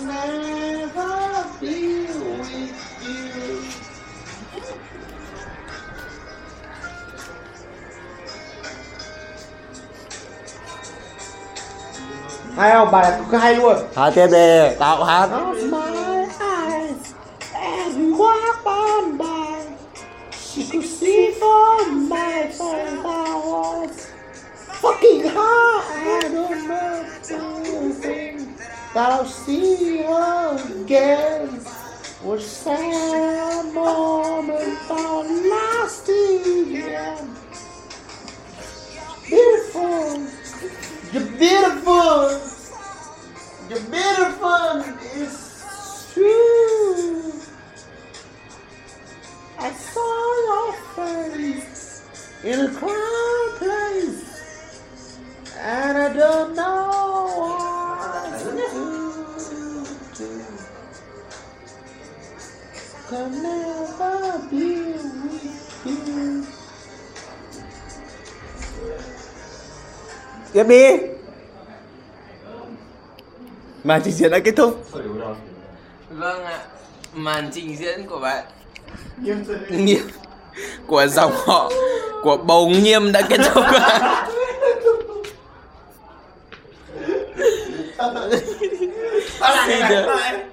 never be with you. Hay không? Bài này hay luôn. Thả tiếp đi, tạo hát. You could see from my phone I was fucking high. I don't know something that I'll see you again. Or some moment I'll last again. Beautiful, you're beautiful, you're beautiful, it's true. I saw your face in a crowded place, and I don't know what to do. Can never be with you. Tiếp đi. Màn trình diễn đã kết thúc. Vâng ạ, màn trình diễn của bạn Nghiêm của dòng họ của bầu Nghiêm đã kết thúc.